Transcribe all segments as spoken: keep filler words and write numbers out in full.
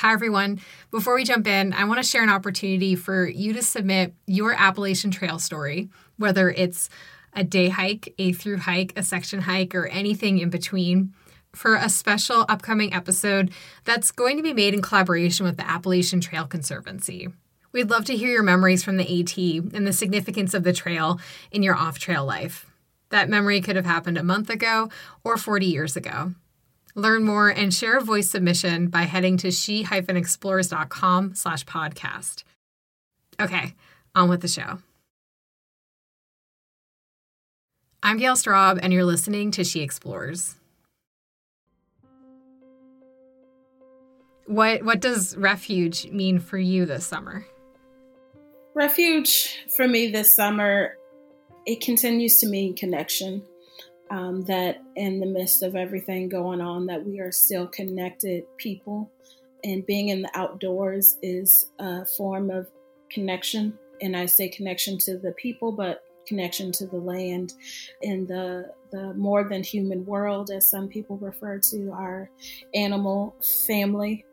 Hi, everyone. Before we jump in, I want to share an opportunity for you to submit your Appalachian Trail story, whether it's a day hike, a through hike, a section hike, or anything in between, for a special upcoming episode that's going to be made in collaboration with the Appalachian Trail Conservancy. We'd love to hear your memories from the A T and the significance of the trail in your off-trail life. That memory could have happened a month ago or forty years ago. Learn more and share a voice submission by heading to she-explores.com slash podcast. Okay, on with the show. I'm Gail Straub, and you're listening to She Explores. What what does refuge mean for you this summer? Refuge for me this summer, it continues to mean connection. Um, that in the midst of everything going on, that we are still connected people, and being in the outdoors is a form of connection. And I say connection to the people, but connection to the land and the the more than human world, as some people refer to our animal family,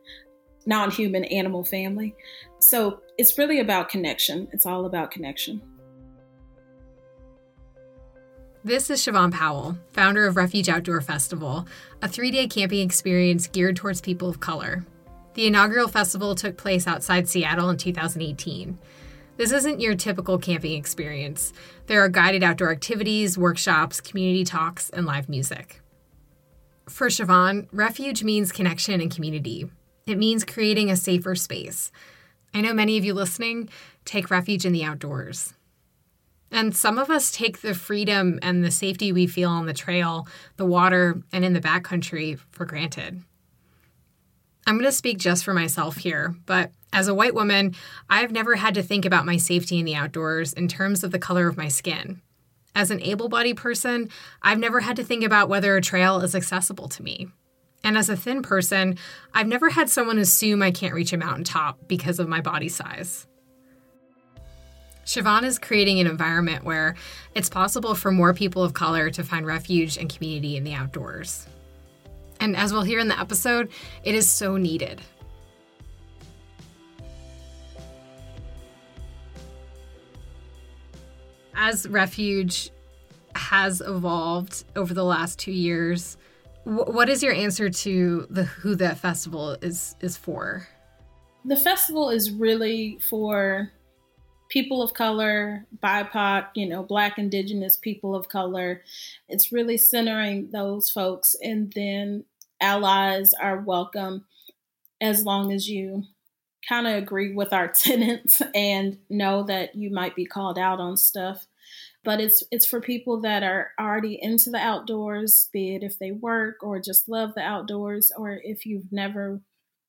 non-human animal family. So it's really about connection. It's all about connection. This is Siobhan Powell, founder of Refuge Outdoor Festival, a three-day camping experience geared towards people of color. The inaugural festival took place outside Seattle in two thousand eighteen. This isn't your typical camping experience. There are guided outdoor activities, workshops, community talks, and live music. For Siobhan, refuge means connection and community. It means creating a safer space. I know many of you listening take refuge in the outdoors. And some of us take the freedom and the safety we feel on the trail, the water, and in the backcountry for granted. I'm going to speak just for myself here, but as a white woman, I've never had to think about my safety in the outdoors in terms of the color of my skin. As an able-bodied person, I've never had to think about whether a trail is accessible to me. And as a thin person, I've never had someone assume I can't reach a mountaintop because of my body size. Siobhan is creating an environment where it's possible for more people of color to find refuge and community in the outdoors. And as we'll hear in the episode, it is so needed. As refuge has evolved over the last two years, what is your answer to the who that festival is, is for? The festival is really for people of color, B I P O C, you know, Black, Indigenous people of color. It's really centering those folks. And then allies are welcome as long as you kind of agree with our tenets and know that you might be called out on stuff. But it's it's for people that are already into the outdoors, be it if they work or just love the outdoors, or if you've never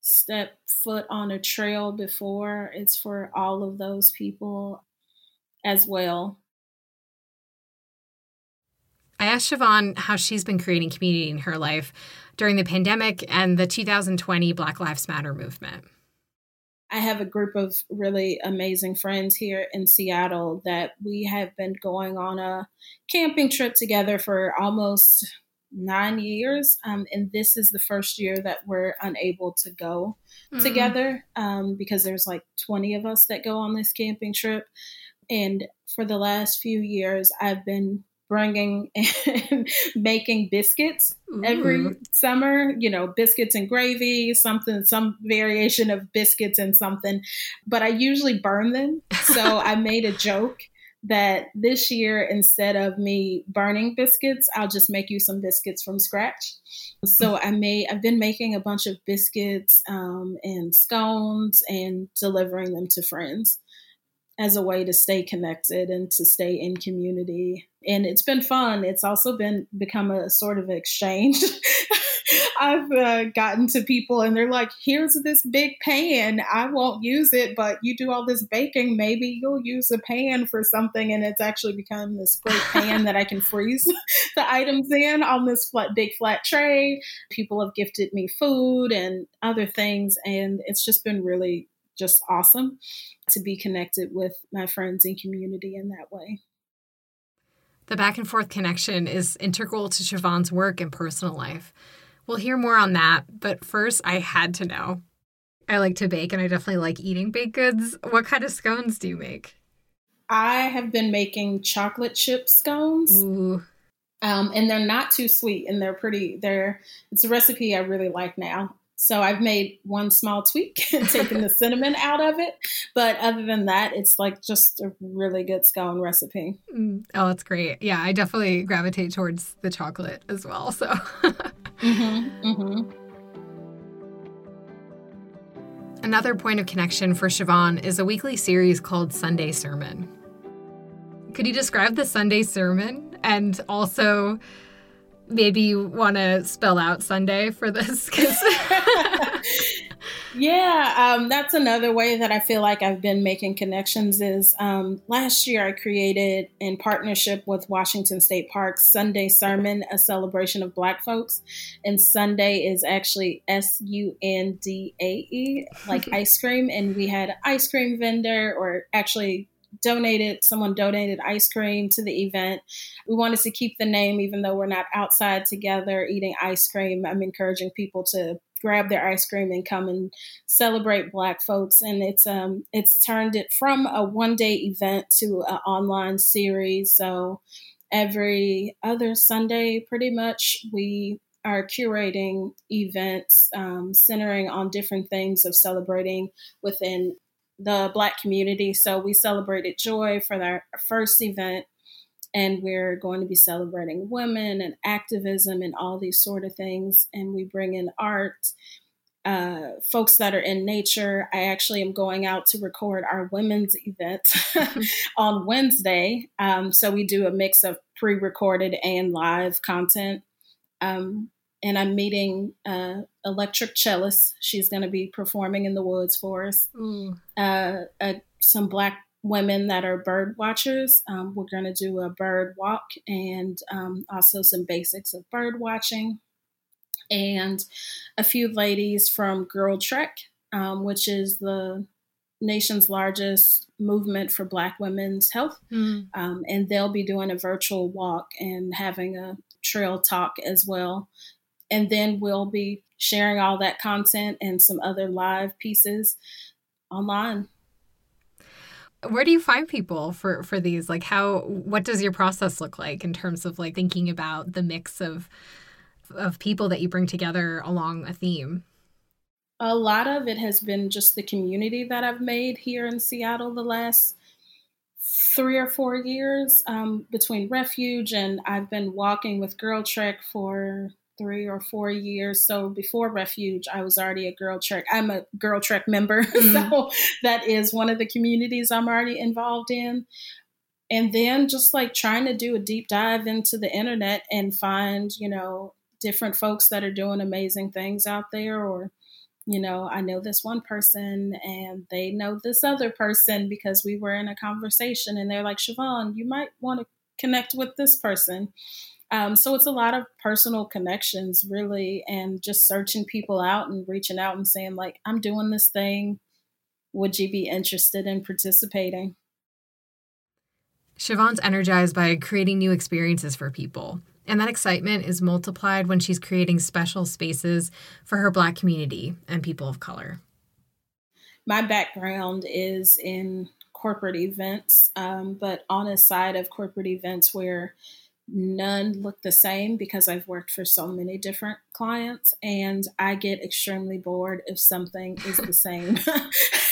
step foot on a trail before. It's for all of those people as well. I asked Siobhan how she's been creating community in her life during the pandemic and the two thousand twenty Black Lives Matter movement. I have a group of really amazing friends here in Seattle that we have been going on a camping trip together for almost nine years. Um, and this is the first year that we're unable to go mm-hmm. together um, because there's like twenty of us that go on this camping trip. And for the last few years, I've been bringing and making biscuits Ooh. every summer, you know, biscuits and gravy, something, some variation of biscuits and something, but I usually burn them. So I made a joke that this year, instead of me burning biscuits, I'll just make you some biscuits from scratch. So I made, I've been making a bunch of biscuits um, and scones and delivering them to friends as a way to stay connected and to stay in community. And it's been fun. It's also been become a sort of exchange. I've uh, gotten to people and they're like, here's this big pan. I won't use it, but you do all this baking. Maybe you'll use a pan for something. And it's actually become this great pan that I can freeze the items in on this flat, big flat tray. People have gifted me food and other things. And it's just been really just awesome to be connected with my friends and community in that way. The back and forth connection is integral to Siobhan's work and personal life. We'll hear more on that, but first I had to know. I like to bake and I definitely like eating baked goods. What kind of scones do you make? I have been making chocolate chip scones. Ooh. Um, and they're not too sweet and they're pretty. They're it's a recipe I really like now. So I've made one small tweak and taken the cinnamon out of it. But other than that, it's like just a really good scone recipe. Mm. Oh, that's great. Yeah, I definitely gravitate towards the chocolate as well. So mm-hmm, mm-hmm. Another point of connection for Siobhan is a weekly series called Sunday Sermon. Could you describe the Sunday Sermon? And also, maybe you want to spell out Sunday for this. yeah, um, that's another way that I feel like I've been making connections is um, last year I created, in partnership with Washington State Parks, Sunday Sermon, a celebration of Black folks. And Sunday is actually S U N D A E, like ice cream. And we had an ice cream vendor or actually donated, someone donated ice cream to the event. We wanted to keep the name, even though we're not outside together eating ice cream. I'm encouraging people to grab their ice cream and come and celebrate Black folks. And it's um it's turned it from a one-day event to an online series. So every other Sunday, pretty much, we are curating events um, centering on different things of celebrating within the Black community. So we celebrated joy for our first event, and we're going to be celebrating women and activism and all these sort of things. And we bring in art, uh, folks that are in nature. I actually am going out to record our women's event on Wednesday. Um, so we do a mix of pre-recorded and live content. Um, And I'm meeting uh, electric cellist. She's going to be performing in the woods for us. Mm. Uh, uh, some Black women that are bird watchers. Um, we're going to do a bird walk and um, also some basics of bird watching. And a few ladies from Girl Trek, um, which is the nation's largest movement for Black women's health. Mm. Um, and they'll be doing a virtual walk and having a trail talk as well. And then we'll be sharing all that content and some other live pieces online. Where do you find people for, for these? Like how, what does your process look like in terms of like thinking about the mix of, of people that you bring together along a theme? A lot of it has been just the community that I've made here in Seattle the last three or four years um, between Refuge and I've been walking with Girl Trek for three or four years. So before Refuge, I was already a Girl Trek. I'm a Girl Trek member. Mm-hmm. So that is one of the communities I'm already involved in. And then just like trying to do a deep dive into the internet and find, you know, different folks that are doing amazing things out there, or, you know, I know this one person and they know this other person because we were in a conversation and they're like, Siobhan, you might want to connect with this person. Um, so it's a lot of personal connections, really, and just searching people out and reaching out and saying, like, I'm doing this thing. Would you be interested in participating? Siobhan's energized by creating new experiences for people, and that excitement is multiplied when she's creating special spaces for her Black community and people of color. My background is in corporate events, um, but on a side of corporate events where none look the same because I've worked for so many different clients, and I get extremely bored if something is the same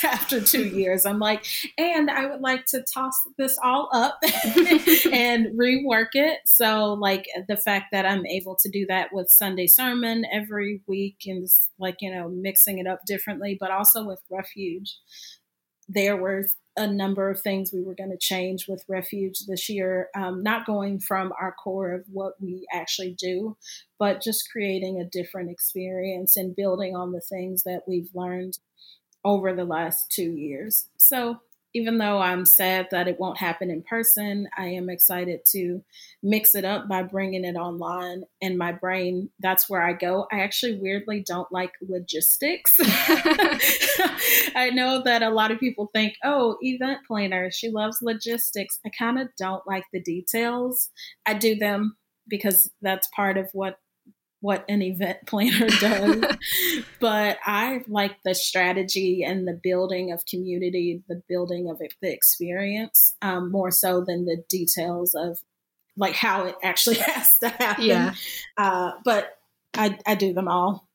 after two years. I'm like, and I would like to toss this all up and rework it. So like the fact that I'm able to do that with Sunday Sermon every week and like, you know, mixing it up differently, but also with Refuge, there were a number of things we were going to change with Refuge this year, um, not going from our core of what we actually do, but just creating a different experience and building on the things that we've learned over the last two years. So even though I'm sad that it won't happen in person, I am excited to mix it up by bringing it online. And my brain, that's where I go. I actually weirdly don't like logistics. I know that a lot of people think, oh, event planner, she loves logistics. I kind of don't like the details. I do them because that's part of what what an event planner does, but I like the strategy and the building of community, the building of it, the experience, um, more so than the details of like how it actually has to happen. Yeah. Uh, but I, I do them all.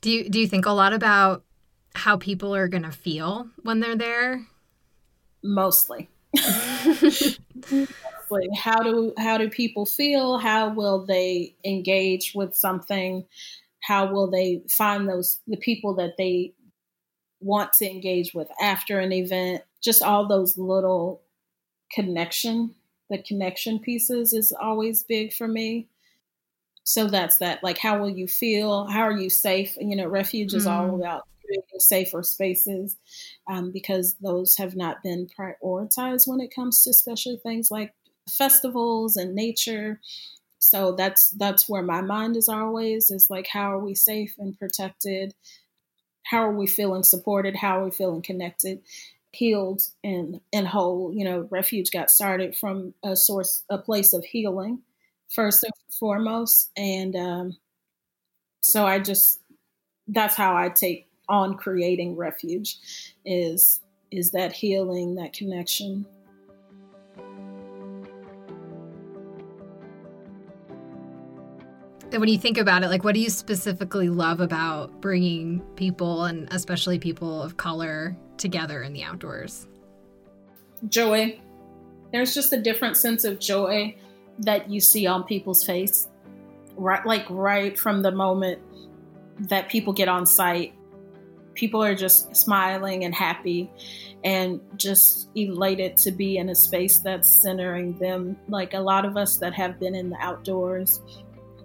Do you, do you think a lot about how people are going to feel when they're there? Mostly. Mostly. How do, how do people feel? How will they engage with something? How will they find those, the people that they want to engage with after an event? Just all those little connection, the connection pieces is always big for me. So that's that, like, how will you feel? How are you safe? You know, Refuge is mm. all about creating safer spaces um, because those have not been prioritized when it comes to especially things like festivals and nature. So that's, that's where my mind is always, is like, how are we safe and protected? How are we feeling supported? How are we feeling connected, healed and, and whole? You know, Refuge got started from a source, a place of healing, first and foremost. And um, so I just, that's how I take on creating Refuge, is, is that healing, that connection. And when you think about it, like, what do you specifically love about bringing people, and especially people of color, together in the outdoors? Joy. There's just a different sense of joy that you see on people's face, right? Like right from the moment that people get on site, people are just smiling and happy and just elated to be in a space that's centering them. Like a lot of us that have been in the outdoors,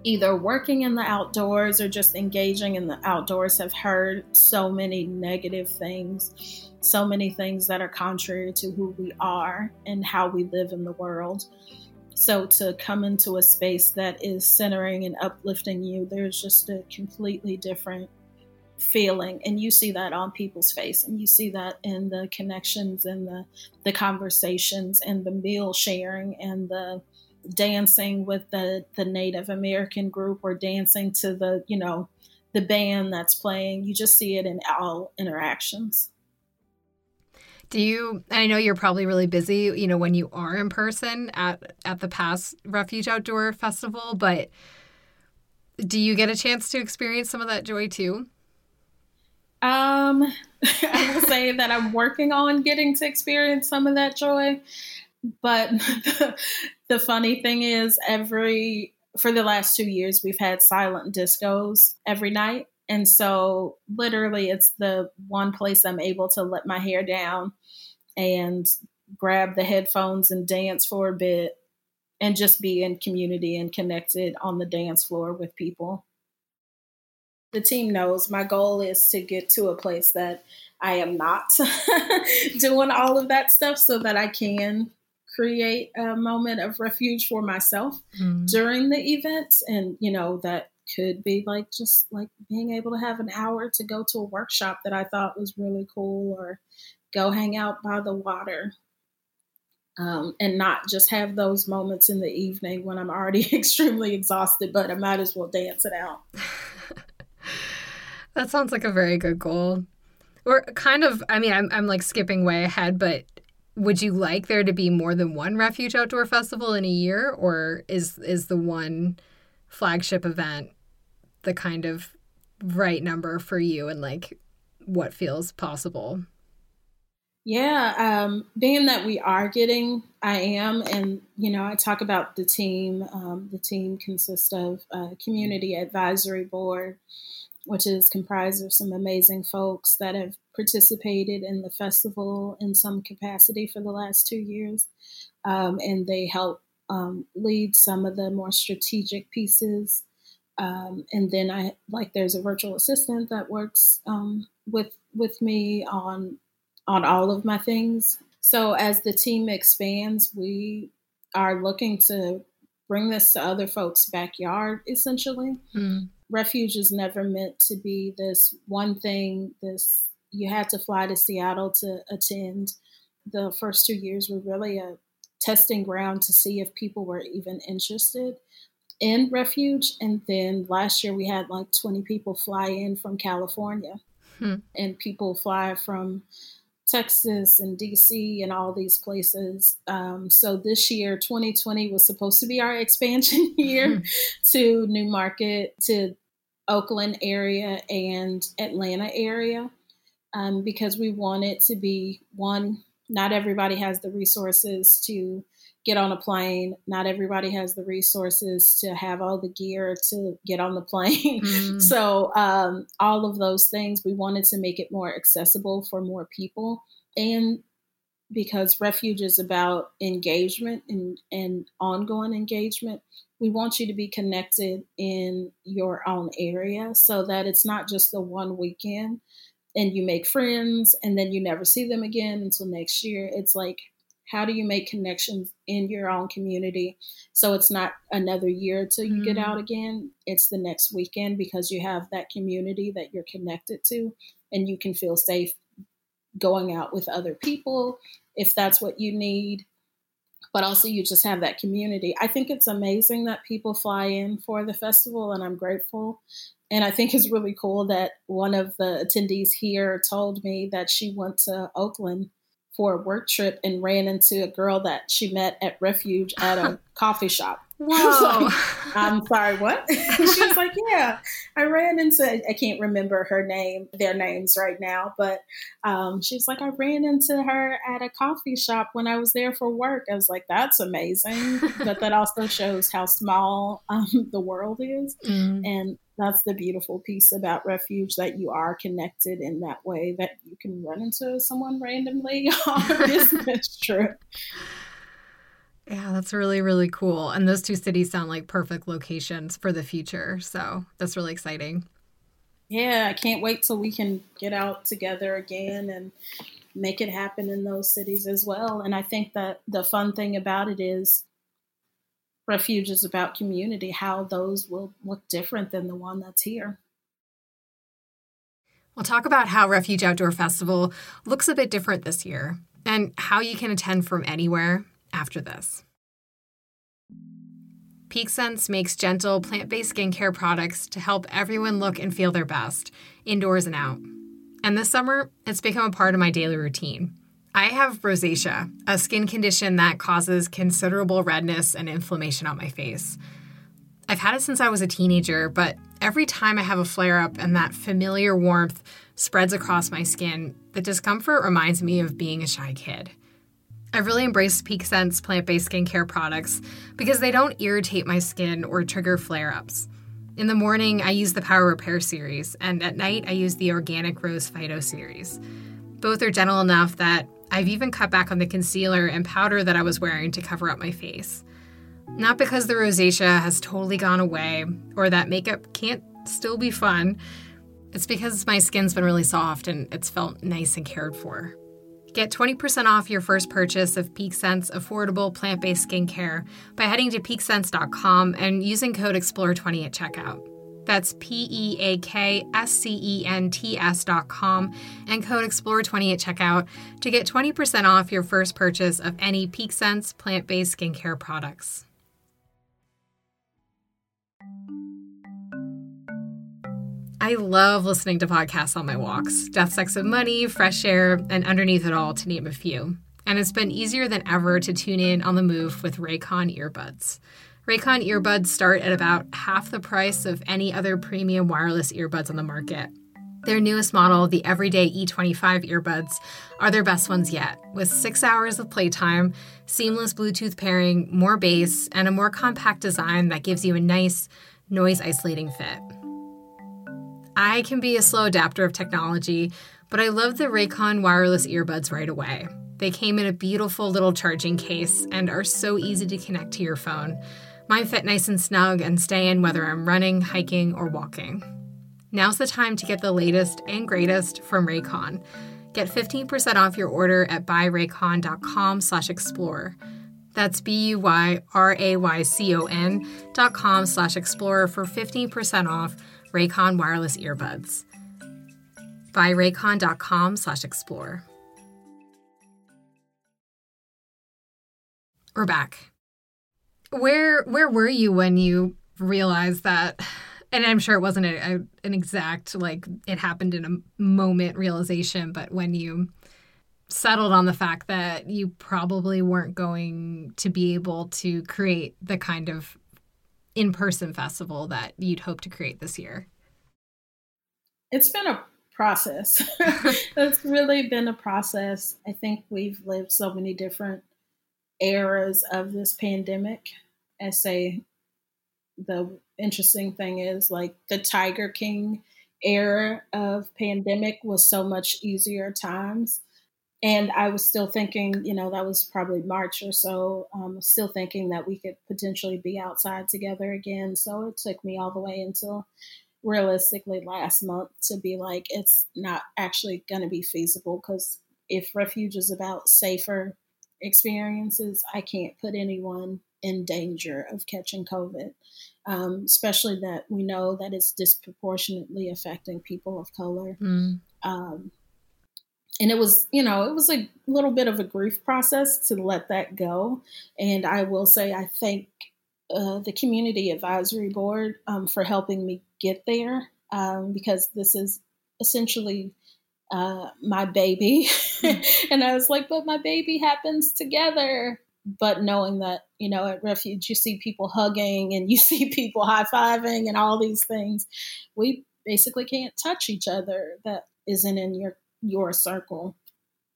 either working in the outdoors or just engaging in the outdoors, have heard so many negative things, so many things that are contrary to who we are and how we live in the world. So to come into a space that is centering and uplifting you, there's just a completely different feeling. And you see that on people's face, and you see that in the connections and the, the conversations and the meal sharing and the dancing with the, the Native American group, or dancing to the, you know, the band that's playing. You just see it in all interactions. Do you, I know you're probably really busy, you know, when you are in person at, at the past Refuge Outdoor Festival, but do you get a chance to experience some of that joy too? Um, I will say that I'm working on getting to experience some of that joy, but the, the funny thing is every, for the last two years, we've had silent discos every night. And so literally it's the one place I'm able to let my hair down and grab the headphones and dance for a bit and just be in community and connected on the dance floor with people. The team knows my goal is to get to a place that I am not doing all of that stuff, so that I can create a moment of refuge for myself mm-hmm. during the events. And, you know, that could be like just like being able to have an hour to go to a workshop that I thought was really cool, or go hang out by the water, um, and not just have those moments in the evening when I'm already extremely exhausted, but I might as well dance it out. That sounds like a very good goal. Or kind of, I mean, I'm, I'm like skipping way ahead, but would you like there to be more than one Refuge Outdoor Festival in a year, or is is the one flagship event the kind of right number for you and like what feels possible? Yeah. Um, being that we are getting, I am, and, you know, I talk about the team. Um, the team consists of a community advisory board, which is comprised of some amazing folks that have participated in the festival in some capacity for the last two years. Um, and they help Um, lead some of the more strategic pieces. Um, and then I like there's a virtual assistant that works um, with with me on on all of my things. So as the team expands, we are looking to bring this to other folks' backyard, essentially. Mm. Refuge is never meant to be this one thing, this you had to fly to Seattle to attend. The first two years were really a testing ground to see if people were even interested. in Refuge. And then last year we had like twenty people fly in from California. Hmm. And people fly from Texas and D C and all these places. Um, so this year, twenty twenty was supposed to be our expansion year to Newmarket, to Oakland area and Atlanta area, um, because we want it to be one. Not everybody has the resources to get on a plane. Not everybody has the resources to have all the gear to get on the plane. Mm. So um, all of those things, we wanted to make it more accessible for more people. And because Refuge is about engagement and, and ongoing engagement, we want you to be connected in your own area so that it's not just the one weekend and you make friends and then you never see them again until next year. It's like, how do you make connections in your own community? So it's not another year till you mm. get out again. It's the next weekend because you have that community that you're connected to and you can feel safe going out with other people if that's what you need. But also you just have that community. I think it's amazing that people fly in for the festival and I'm grateful. And I think it's really cool that one of the attendees here told me that she went to Oakland for a work trip and ran into a girl that she met at Refuge at a coffee shop. Whoa. Like, I'm sorry, what? She was like, yeah, I ran into, I can't remember her name, their names right now, but um, she was like, I ran into her at a coffee shop when I was there for work. I was like, that's amazing. But that also shows how small um, the world is. Mm. And that's the beautiful piece about Refuge, that you are connected in that way, that you can run into someone randomly on a business trip. Yeah, that's really, really cool. And those two cities sound like perfect locations for the future. So that's really exciting. Yeah, I can't wait till we can get out together again and make it happen in those cities as well. And I think that the fun thing about it is Refuge is about community, how those will look different than the one that's here. We'll talk about how Refuge Outdoor Festival looks a bit different this year and how you can attend from anywhere after this. PeakSense makes gentle plant-based skincare products to help everyone look and feel their best, indoors and out. And this summer, it's become a part of my daily routine. I have rosacea, a skin condition that causes considerable redness and inflammation on my face. I've had it since I was a teenager, but every time I have a flare-up and that familiar warmth spreads across my skin, the discomfort reminds me of being a shy kid. I've really embraced PeakSense plant-based skincare products because they don't irritate my skin or trigger flare-ups. In the morning, I use the Power Repair series, and at night, I use the Organic Rose Phyto series. Both are gentle enough that I've even cut back on the concealer and powder that I was wearing to cover up my face. Not because the rosacea has totally gone away or that makeup can't still be fun. It's because my skin's been really soft and it's felt nice and cared for. Get twenty percent off your first purchase of PeakSense affordable plant-based skincare by heading to peak sense dot com and using code explore twenty at checkout. That's P E A K S C E N T S dot com and code explore twenty at checkout to get twenty percent off your first purchase of any PeakSense plant-based skincare products. I love listening to podcasts on my walks, Death, Sex, and Money, Fresh Air, and Underneath It All, to name a few. And it's been easier than ever to tune in on the move with Raycon earbuds. Raycon earbuds start at about half the price of any other premium wireless earbuds on the market. Their newest model, the Everyday E twenty-five earbuds, are their best ones yet, with six hours of playtime, seamless Bluetooth pairing, more bass, and a more compact design that gives you a nice, noise-isolating fit. I can be a slow adapter of technology, but I love the Raycon wireless earbuds right away. They came in a beautiful little charging case and are so easy to connect to your phone. Mine fit nice and snug and stay in whether I'm running, hiking, or walking. Now's the time to get the latest and greatest from Raycon. Get fifteen percent off your order at buy raycon dot com slash explore. That's B-U-Y-R-A-Y-C-O-N dot com slash explorer for fifteen percent off Raycon wireless earbuds. Buy raycon dot com slash explore. We're back. Where where were you when you realize that, and I'm sure it wasn't a, a, an exact, like, it happened in a moment realization, but when you settled on the fact that you probably weren't going to be able to create the kind of in-person festival that you'd hoped to create this year. It's been a process. It's really been a process. I think we've lived so many different eras of this pandemic. I say the interesting thing is, like, the Tiger King era of pandemic was so much easier times. And I was still thinking, you know, that was probably March or so, um, still thinking that we could potentially be outside together again. So it took me all the way until realistically last month to be like, it's not actually going to be feasible, because if Refuge is about safer experiences, I can't put anyone in danger of catching COVID, um, especially that we know that it's disproportionately affecting people of color. Mm. Um, and it was, you know, it was a little bit of a grief process to let that go. And I will say, I thank uh, the Community Advisory Board um, for helping me get there, um, because this is essentially uh, my baby. And I was like, but my baby happens together. But knowing that, you know, at Refuge, you see people hugging and you see people high-fiving and all these things. We basically can't touch each other that isn't in your, your circle.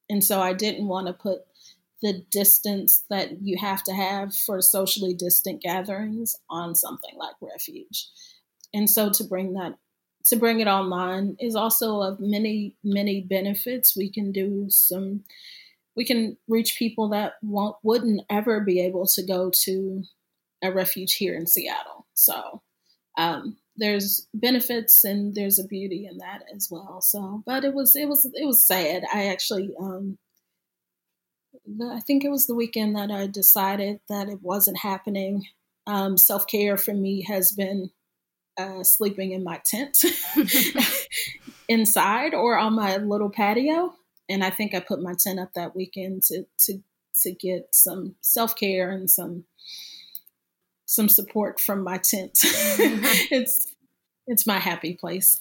And so I didn't want to put the distance that you have to have for socially distant gatherings on something like Refuge. And so to bring that, to bring it online is also of many, many benefits. We can do some, we can reach people that won't, wouldn't ever be able to go to a Refuge here in Seattle. So um, there's benefits and there's a beauty in that as well. So, but it was, it was, it was sad. I actually, um, I think it was the weekend that I decided that it wasn't happening. Um, self-care for me has been Uh, sleeping in my tent inside or on my little patio. And I think I put my tent up that weekend to to to get some self-care and some some support from my tent. It's it's my happy place.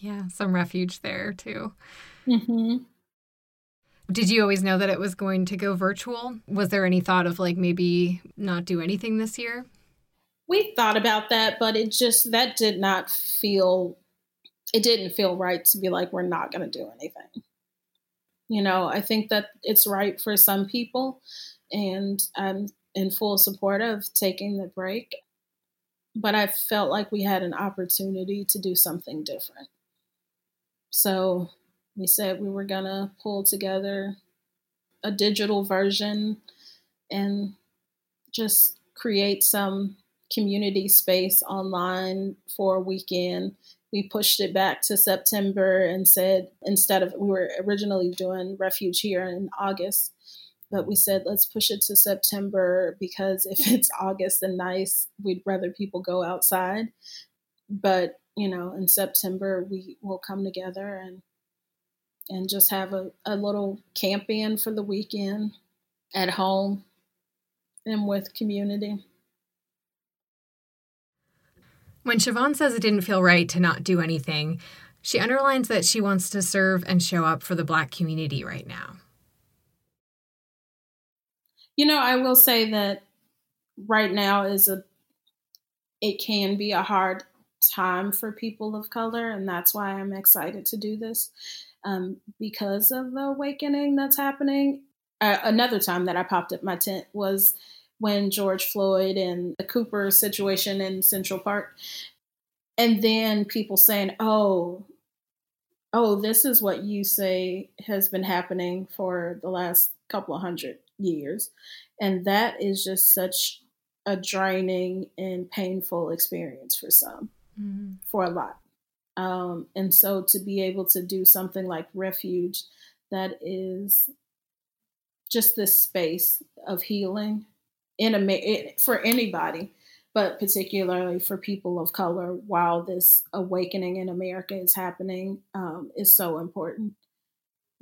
Yeah, some refuge there too. Mm-hmm. Did you always know that it was going to go virtual? Was there any thought of, like, maybe not do anything this year? We thought about that, but it just, that did not feel, it didn't feel right to be like, we're not going to do anything. You know, I think that it's right for some people, and I'm in full support of taking the break, but I felt like we had an opportunity to do something different. So we said we were going to pull together a digital version and just create some community space online for a weekend. We pushed it back to September and said, instead of, we were originally doing Refuge here in August, but we said, let's push it to September, because if it's August and nice, we'd rather people go outside. But, you know, in September, we will come together and and just have a, a little camp in for the weekend at home and with community. When Siobhan says it didn't feel right to not do anything, she underlines that she wants to serve and show up for the Black community right now. You know, I will say that right now is a, it can be a hard time for people of color, and that's why I'm excited to do this, um, because of the awakening that's happening. Uh, another time that I popped up my tent was when George Floyd and the Cooper situation in Central Park, and then people saying, oh, oh, this is what you say has been happening for the last couple of hundred years. And that is just such a draining and painful experience for some, mm-hmm. for a lot. Um, and so to be able to do something like Refuge, that is just this space of healing, in a, for anybody, but particularly for people of color, while this awakening in America is happening, um, is so important,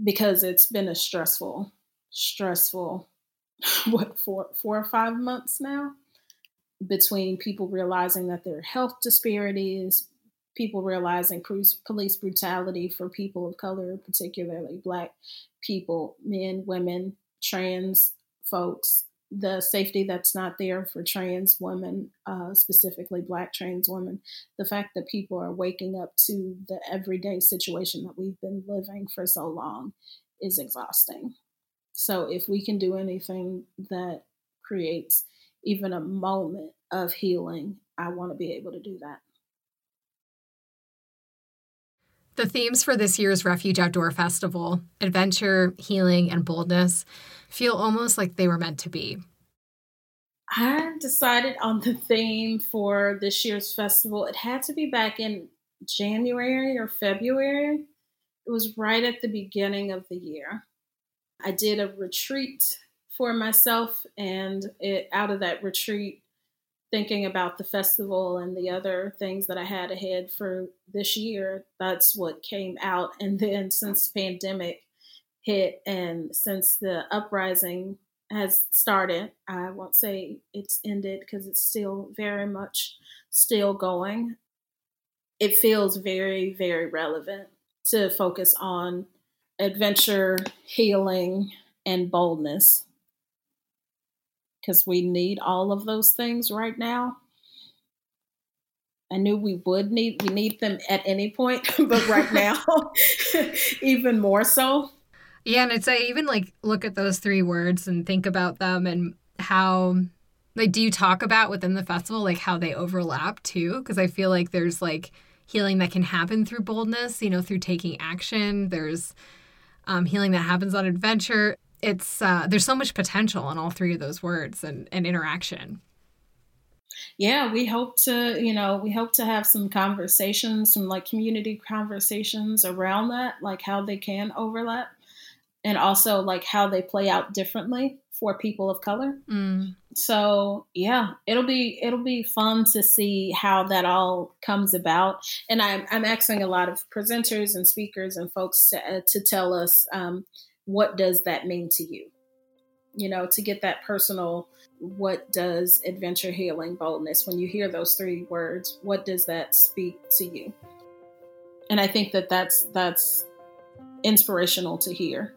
because it's been a stressful, stressful, what, four, four or five months now. between people realizing that there are health disparities, people realizing police brutality for people of color, particularly Black people, men, women, trans folks, the safety that's not there for trans women, uh, specifically Black trans women, the fact that people are waking up to the everyday situation that we've been living for so long is exhausting. So if we can do anything that creates even a moment of healing, I want to be able to do that. The themes for this year's Refuge Outdoor Festival, adventure, healing, and boldness, feel almost like they were meant to be. I decided on the theme for this year's festival. It had to be back in January or February. It was right at the beginning of the year. I did a retreat for myself, and it, out of that retreat, thinking about the festival and the other things that I had ahead for this year, that's what came out. And then since the pandemic hit and since the uprising has started, I won't say it's ended because it's still very much still going. It feels very, very relevant to focus on adventure, healing, and boldness, because we need all of those things right now. I knew we would need, we need them at any point, but right now, even more so. Yeah, and it's, I even like look at those three words and think about them and how, like, do you talk about within the festival, like how they overlap too? Because I feel like there's like healing that can happen through boldness, you know, through taking action. There's um, healing that happens on adventure. It's uh, there's so much potential in all three of those words and, and interaction. Yeah, we hope to, you know, we hope to have some conversations, some like community conversations around that, like how they can overlap and also like how they play out differently for people of color. Mm. So, yeah, it'll be it'll be fun to see how that all comes about. And I'm, I'm asking a lot of presenters and speakers and folks to, uh, to tell us, um, what does that mean to you? You know, to get that personal, what does adventure, healing, boldness, when you hear those three words, what does that speak to you? And I think that that's, that's inspirational to hear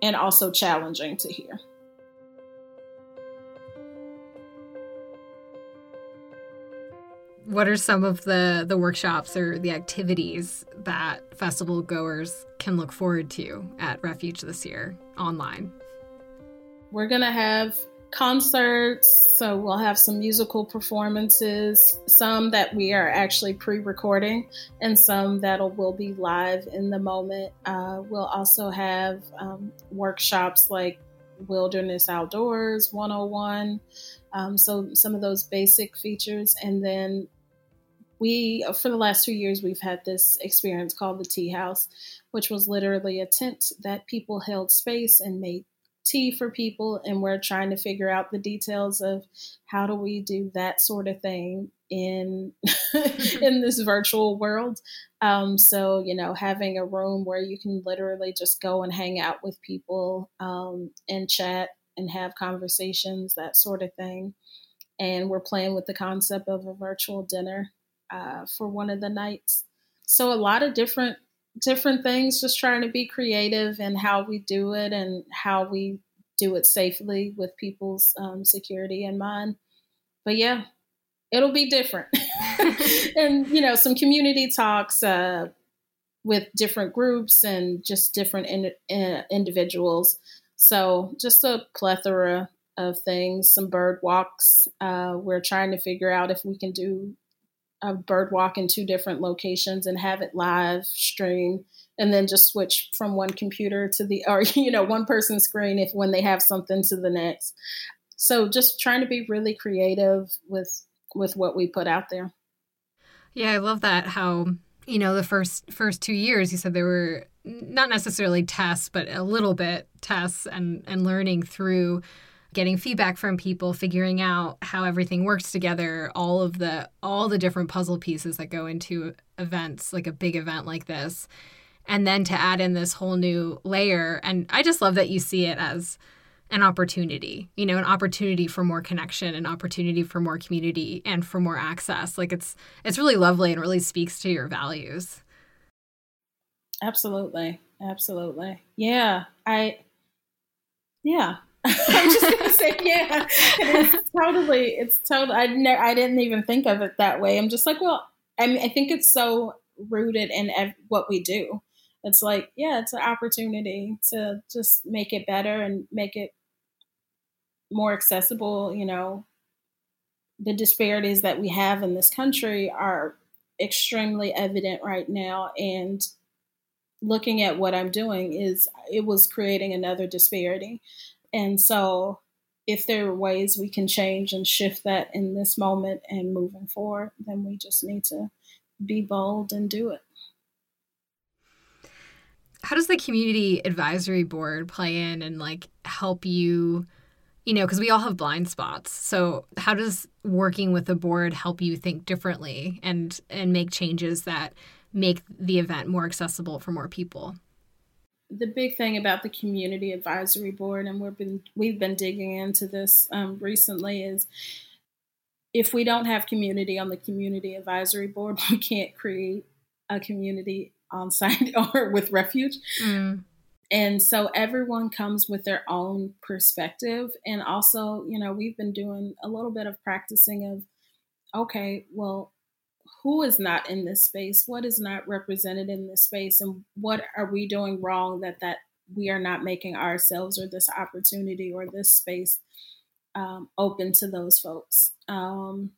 and also challenging to hear. What are some of the, the workshops or the activities that festival goers can look forward to at Refuge this year online? We're going to have concerts, so we'll have some musical performances, some that we are actually pre-recording and some that will be live in the moment. Uh, we'll also have um, workshops like Wilderness Outdoors one oh one, um, so some of those basic features. And then we, for the last two years, we've had this experience called the Tea House, which was literally a tent that people held space and made tea for people. And we're trying to figure out the details of how do we do that sort of thing in in this virtual world. Um, so, you know, having a room where you can literally just go and hang out with people um, and chat and have conversations, that sort of thing. And we're playing with the concept of a virtual dinner Uh, for one of the nights. So a lot of different different things, just trying to be creative in how we do it and how we do it safely with people's um, security in mind. But yeah, it'll be different. And, you know, some community talks uh, with different groups and just different in, uh, individuals. So just a plethora of things, some bird walks. Uh, we're trying to figure out if we can do a bird walk in two different locations and have it live stream and then just switch from one computer to the, or, you know, one person's screen if when they have something to the next. So just trying to be really creative with, with what we put out there. Yeah. I love that. How, you know, the first, first two years, you said there were not necessarily tests, but a little bit tests and, and learning through getting feedback from people, figuring out how everything works together, all of the all the different puzzle pieces that go into events, like a big event like this. And then to add in this whole new layer. And I just love that you see it as an opportunity, you know, an opportunity for more connection, an opportunity for more community and for more access. Like it's it's really lovely and really speaks to your values. Absolutely. Absolutely. Yeah. I, yeah. I'm just going to say, yeah, it's totally, it's totally, I, ne- I didn't even think of it that way. I'm just like, well, I mean, I think it's so rooted in ev- what we do. It's like, yeah, it's an opportunity to just make it better and make it more accessible. You know, the disparities that we have in this country are extremely evident right now. And looking at what I'm doing is it was creating another disparity. And so if there are ways we can change and shift that in this moment and moving forward, then we just need to be bold and do it. How does the community advisory board play in and like help you, you know, because we all have blind spots. So how does working with the board help you think differently and, and make changes that make the event more accessible for more people? The big thing about the community advisory board, and we've been, we've been digging into this um, recently, is if we don't have community on the community advisory board, we can't create a community on site or with Refuge. Mm. And so everyone comes with their own perspective. And also, you know, we've been doing a little bit of practicing of, okay, well, who is not in this space? What is not represented in this space? And what are we doing wrong that, that we are not making ourselves or this opportunity or this space um, open to those folks? Um,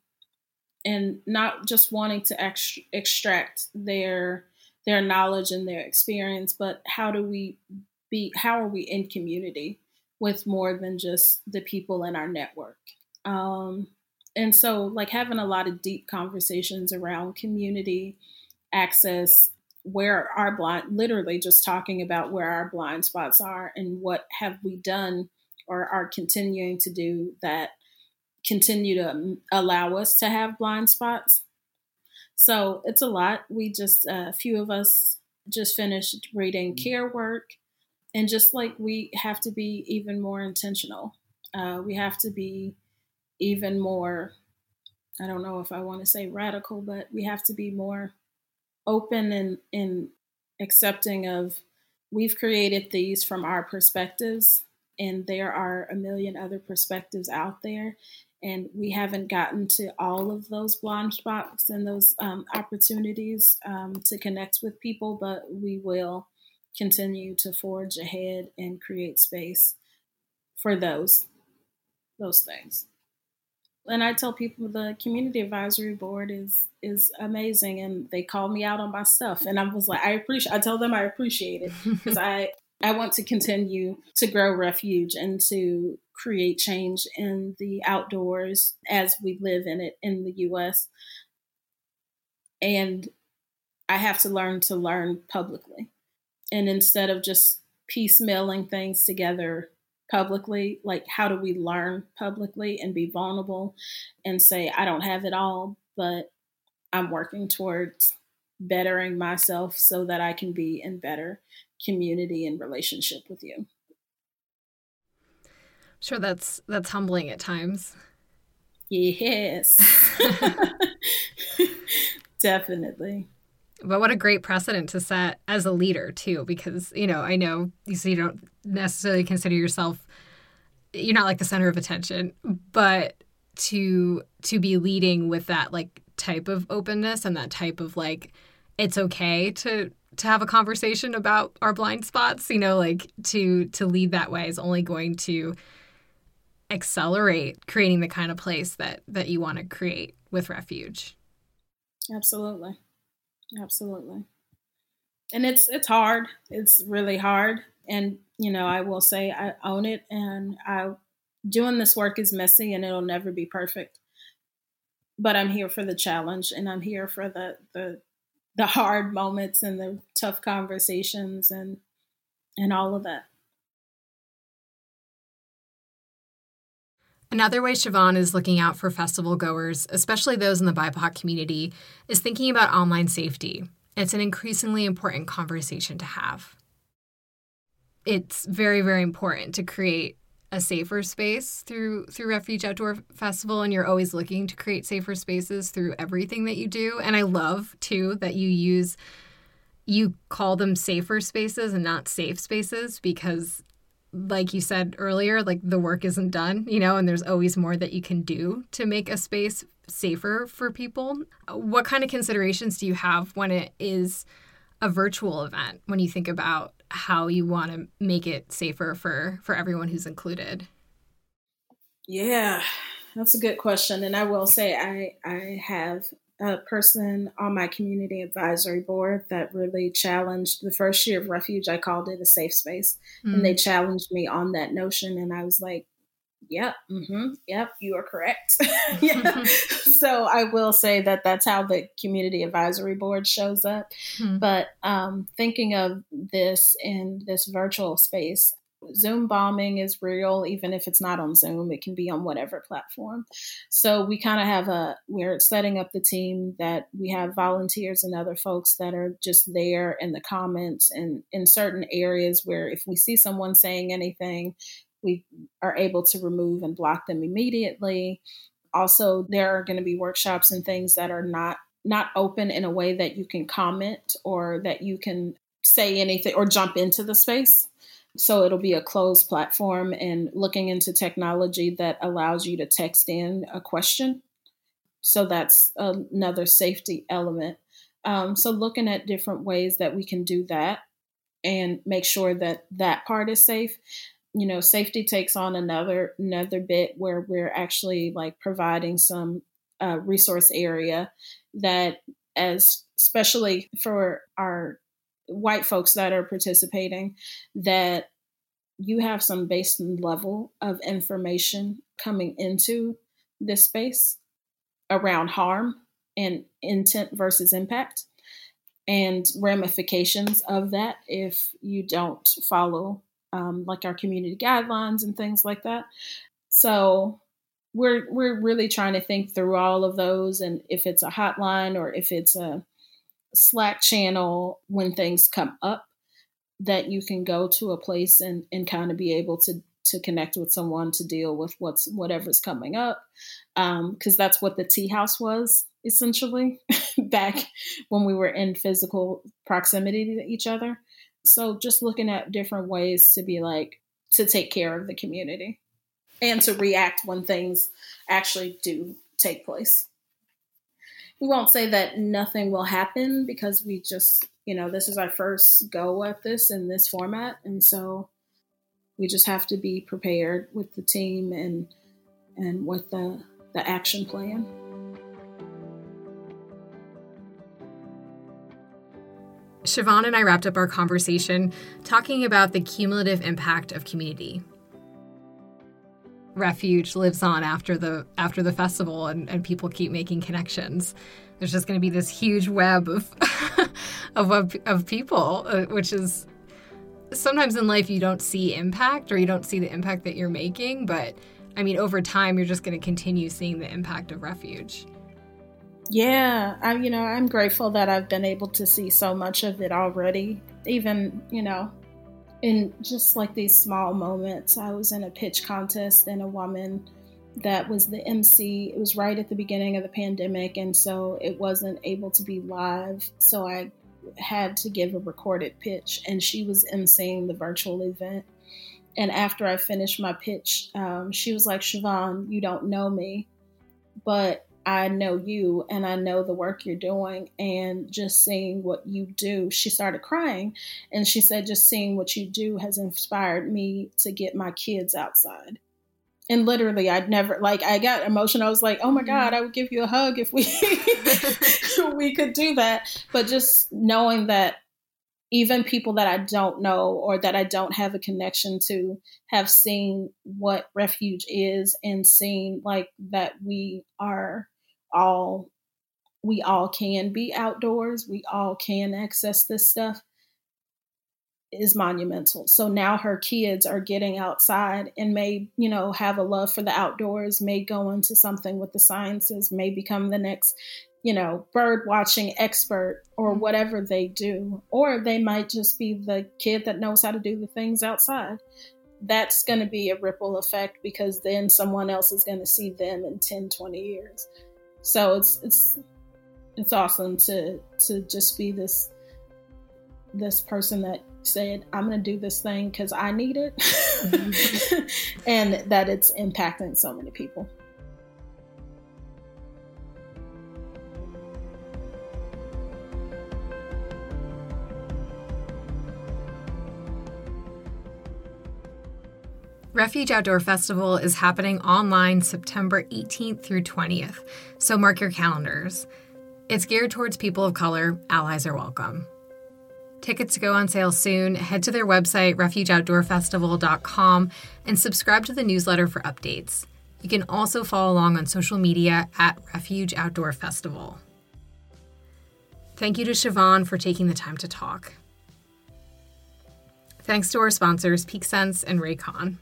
and not just wanting to ext- extract their, their knowledge and their experience, but how do we be, how are we in community with more than just the people in our network? Um, And so like having a lot of deep conversations around community access, where our blind, literally just talking about where our blind spots are and what have we done or are continuing to do that continue to allow us to have blind spots. So it's a lot. We just, a uh, few of us just finished reading Care Work, and just like we have to be even more intentional. Uh, we have to be even more, I don't know if I want to say radical, but we have to be more open and, and accepting of, we've created these from our perspectives, and there are a million other perspectives out there, and we haven't gotten to all of those blind spots and those um, opportunities um, to connect with people, but we will continue to forge ahead and create space for those, those things. And I tell people the community advisory board is is amazing, and they call me out on my stuff. And I was like, I appreciate. I tell them I appreciate it because I I want to continue to grow Refuge and to create change in the outdoors as we live in it in the U S And I have to learn to learn publicly, and instead of just piecemealing things together publicly, like how do we learn publicly and be vulnerable and say, I don't have it all, but I'm working towards bettering myself so that I can be in better community and relationship with you. Sure, that's that's humbling at times. Yes. Definitely. But what a great precedent to set as a leader, too, because, you know, I know you say you don't necessarily consider yourself, you're not like the center of attention, but to to be leading with that, like, type of openness and that type of, like, it's okay to to have a conversation about our blind spots, you know, like, to to lead that way is only going to accelerate creating the kind of place that, that you want to create with Refuge. Absolutely. Absolutely. And it's it's hard. It's really hard. And, you know, I will say I own it, and I doing this work is messy and it'll never be perfect. But I'm here for the challenge, and I'm here for the the, the hard moments and the tough conversations and and all of that. Another way Siobhan is looking out for festival goers, especially those in the B I P O C community, is thinking about online safety. It's an increasingly important conversation to have. It's very, very important to create a safer space through through Refuge Outdoor Festival, and you're always looking to create safer spaces through everything that you do. And I love, too, that you use, you call them safer spaces and not safe spaces, because like you said earlier, like the work isn't done, you know, and there's always more that you can do to make a space safer for people. What kind of considerations do you have when it is a virtual event, when you think about how you want to make it safer for, for everyone who's included? Yeah, that's a good question. And I will say I, I have a person on my community advisory board that really challenged the first year of Refuge. I called it a safe space, mm-hmm. and they challenged me on that notion. And I was like, yep, mm-hmm, yep, you are correct. yeah. So I will say that that's how the community advisory board shows up. Mm-hmm. But um, thinking of this in this virtual space, Zoom bombing is real, even if it's not on Zoom, it can be on whatever platform. So we kind of have a, we're setting up the team that we have volunteers and other folks that are just there in the comments and in certain areas where if we see someone saying anything, we are able to remove and block them immediately. Also, there are going to be workshops and things that are not, not open in a way that you can comment or that you can say anything or jump into the space. So it'll be a closed platform, and looking into technology that allows you to text in a question. So that's another safety element. Um, so looking at different ways that we can do that and make sure that that part is safe. You know, safety takes on another another bit where we're actually like providing some uh, resource area that, as especially for our white folks that are participating, that you have some base level of information coming into this space around harm and intent versus impact and ramifications of that if you don't follow Um, like our community guidelines and things like that. So we're we're really trying to think through all of those, and if it's a hotline or if it's a Slack channel when things come up, that you can go to a place and, and kind of be able to to connect with someone to deal with what's whatever's coming up, um, because that's what the tea house was essentially back when we were in physical proximity to each other. So just looking at different ways to be like, to take care of the community and to react when things actually do take place. We won't say that nothing will happen because we just, you know, this is our first go at this in this format. And so we just have to be prepared with the team and and with the, the action plan. Siobhan and I wrapped up our conversation talking about the cumulative impact of community. Refuge lives on after the after the festival, and, and people keep making connections. There's just going to be this huge web of of of people, which is sometimes in life you don't see impact or you don't see the impact that you're making. But I mean, over time, you're just going to continue seeing the impact of Refuge. Yeah, I, you know, I'm grateful that I've been able to see so much of it already, even, you know, in just like these small moments. I was in a pitch contest, and a woman that was the M C, it was right at the beginning of the pandemic, and so it wasn't able to be live, so I had to give a recorded pitch, and she was emceeing the virtual event. And after I finished my pitch, um, she was like, "Siobhan, you don't know me, but I know you, and I know the work you're doing, and just seeing what you do." She started crying, and she said, "Just seeing what you do has inspired me to get my kids outside." And literally, I'd never, like, I got emotional. I was like, "Oh my God, I would give you a hug if we we could do that." But just knowing that even people that I don't know or that I don't have a connection to have seen what Refuge is, and seen like that we are all, we all can be outdoors, we all can access this stuff, is monumental. So now her kids are getting outside and may, you know, have a love for the outdoors, may go into something with the sciences, may become the next, you know, bird watching expert or whatever they do, or they might just be the kid that knows how to do the things outside. that's going to be a ripple effect, because then someone else is going to see them in ten, twenty years. So it's it's it's awesome to to just be this this person that said, I'm going to do this thing because I need it. Mm-hmm. And that it's impacting so many people. Refuge Outdoor Festival is happening online September eighteenth through twentieth, so mark your calendars. It's geared towards people of color. Allies are welcome. Tickets go on sale soon. Head to their website, refuge outdoor festival dot com, and subscribe to the newsletter for updates. You can also follow along on social media at Refuge Outdoor Festival. Thank you to Siobhan for taking the time to talk. Thanks to our sponsors, PeakSense and Raycon.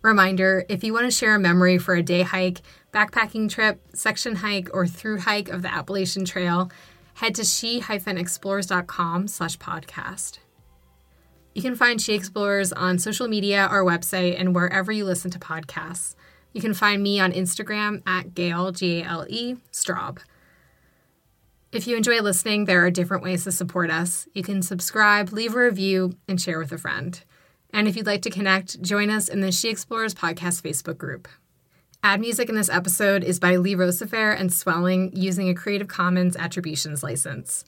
Reminder, if you want to share a memory for a day hike, backpacking trip, section hike, or through hike of the Appalachian Trail, head to she explores dot com slash podcast. You can find She Explores on social media, our website, and wherever you listen to podcasts. You can find me on Instagram at Gale, G A L E, Straub. If you enjoy listening, there are different ways to support us. You can subscribe, leave a review, and share with a friend. And if you'd like to connect, join us in the She Explorers Podcast Facebook group. Ad music in this episode is by Lee Rosefair and Swelling, using a Creative Commons Attributions license.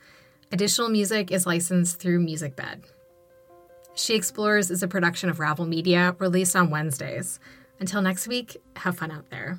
Additional music is licensed through MusicBed. She Explorers is a production of Ravel Media, released on Wednesdays. Until next week, have fun out there.